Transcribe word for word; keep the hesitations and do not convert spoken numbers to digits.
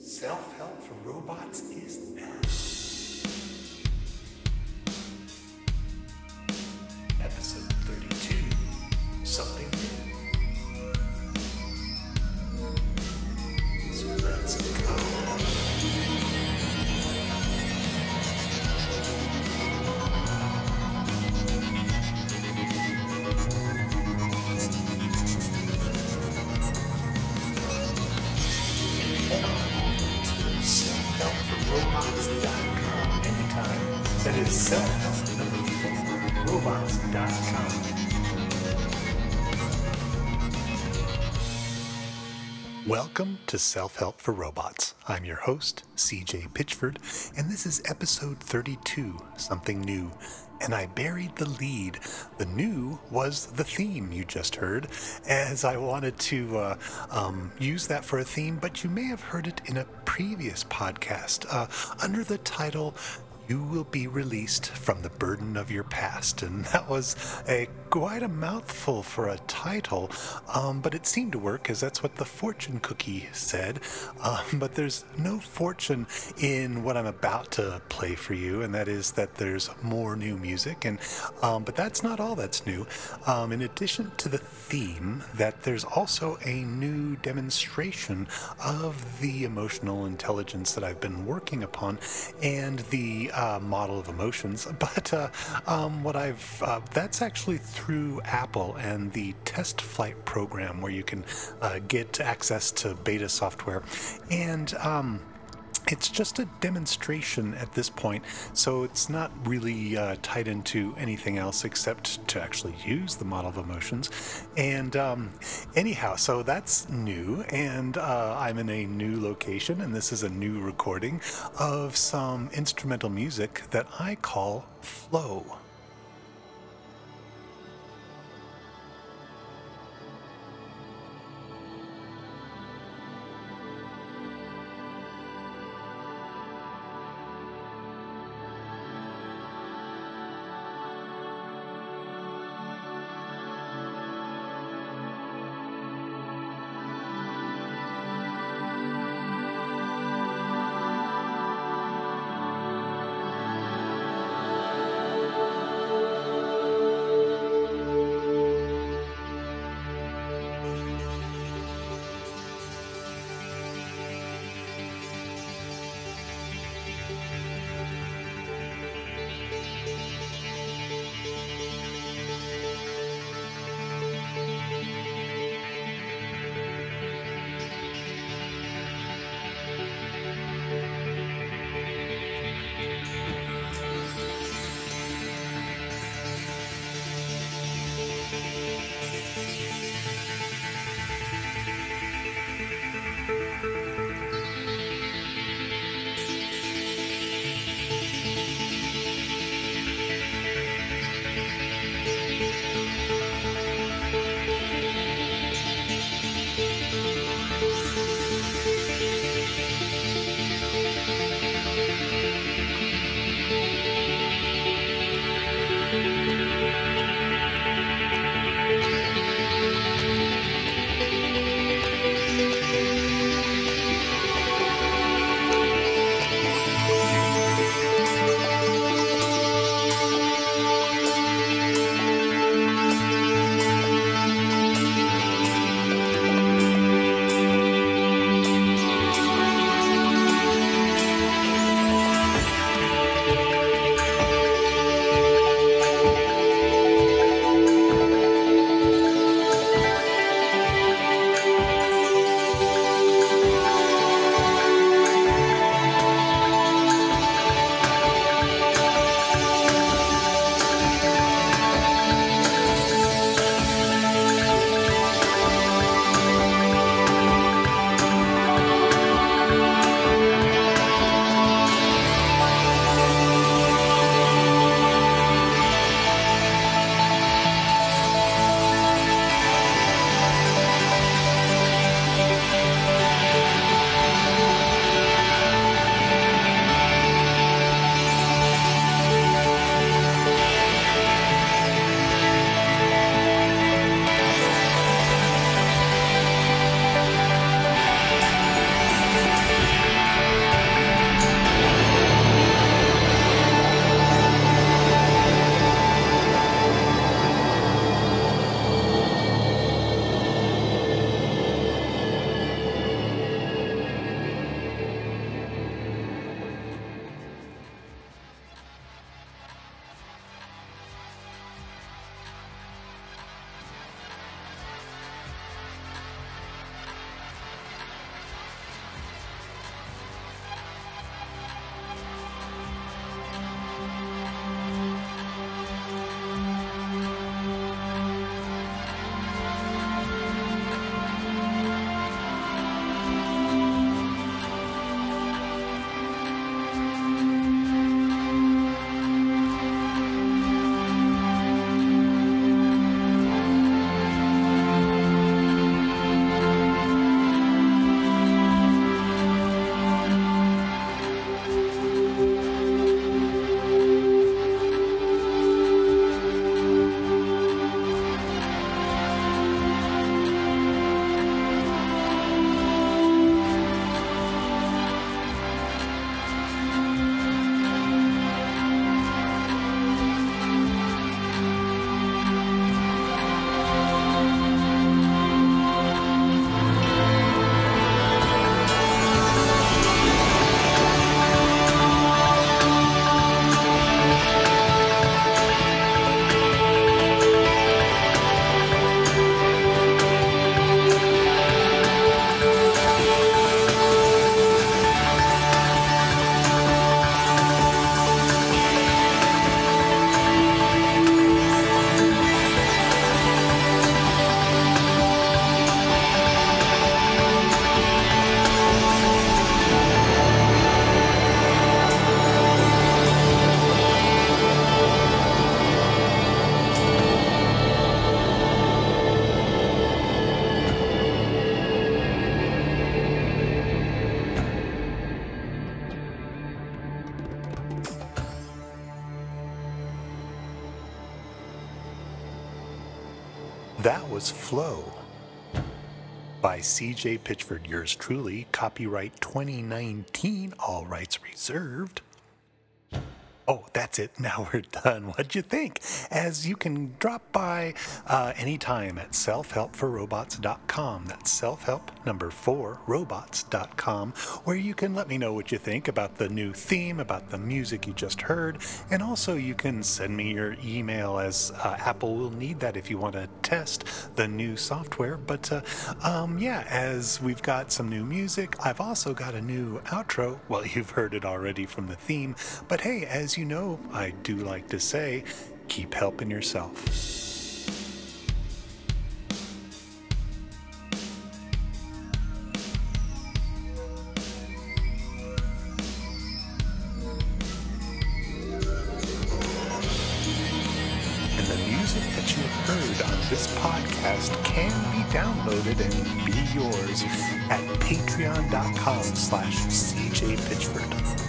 Self-help for robots is now. Episode thirty-two, something new. So let's go. self help for robots dot com anytime. That is self help for robots dot com. Welcome to Self Help for Robots. I'm your host, C J Pitchford, and this is episode thirty-two, Something New. And I buried the lead. The new was the theme you just heard, as I wanted to uh, um, use that for a theme, but you may have heard it in a previous podcast uh, under the title, You Will Be Released from the Burden of Your Past. And that was a quite a mouthful for a title, um, but it seemed to work because that's what the fortune cookie said. Um, but there's no fortune in what I'm about to play for you, and that is that there's more new music. And um, but that's not all that's new. Um, in addition to the theme, that there's also a new demonstration of the emotional intelligence that I've been working upon and the Uh, model of emotions, but uh, um, what I've uh, that's actually through Apple and the TestFlight program, where you can uh, get access to beta software, and um, it's just a demonstration at this point, so it's not really uh, tied into anything else except to actually use the model of emotions. And um, anyhow, so that's new, and uh, I'm in a new location, and this is a new recording of some instrumental music that I call Flow. That was Flow by C J. Pitchford, yours truly, copyright twenty nineteen, all rights reserved. Oh, that's it. Now we're done. What'd you think? As you can drop by uh, anytime at self help for robots dot com. That's self-help number four, robots dot com, where you can let me know what you think about the new theme, about the music you just heard. And also you can send me your email, as uh, Apple will need that if you want to test the new software. But uh, um, yeah, as we've got some new music, I've also got a new outro. Well, you've heard it already from the theme. But hey, as you know, I do like to say, keep helping yourself. This podcast can be downloaded and be yours at patreon dot com slash C J Pitchford.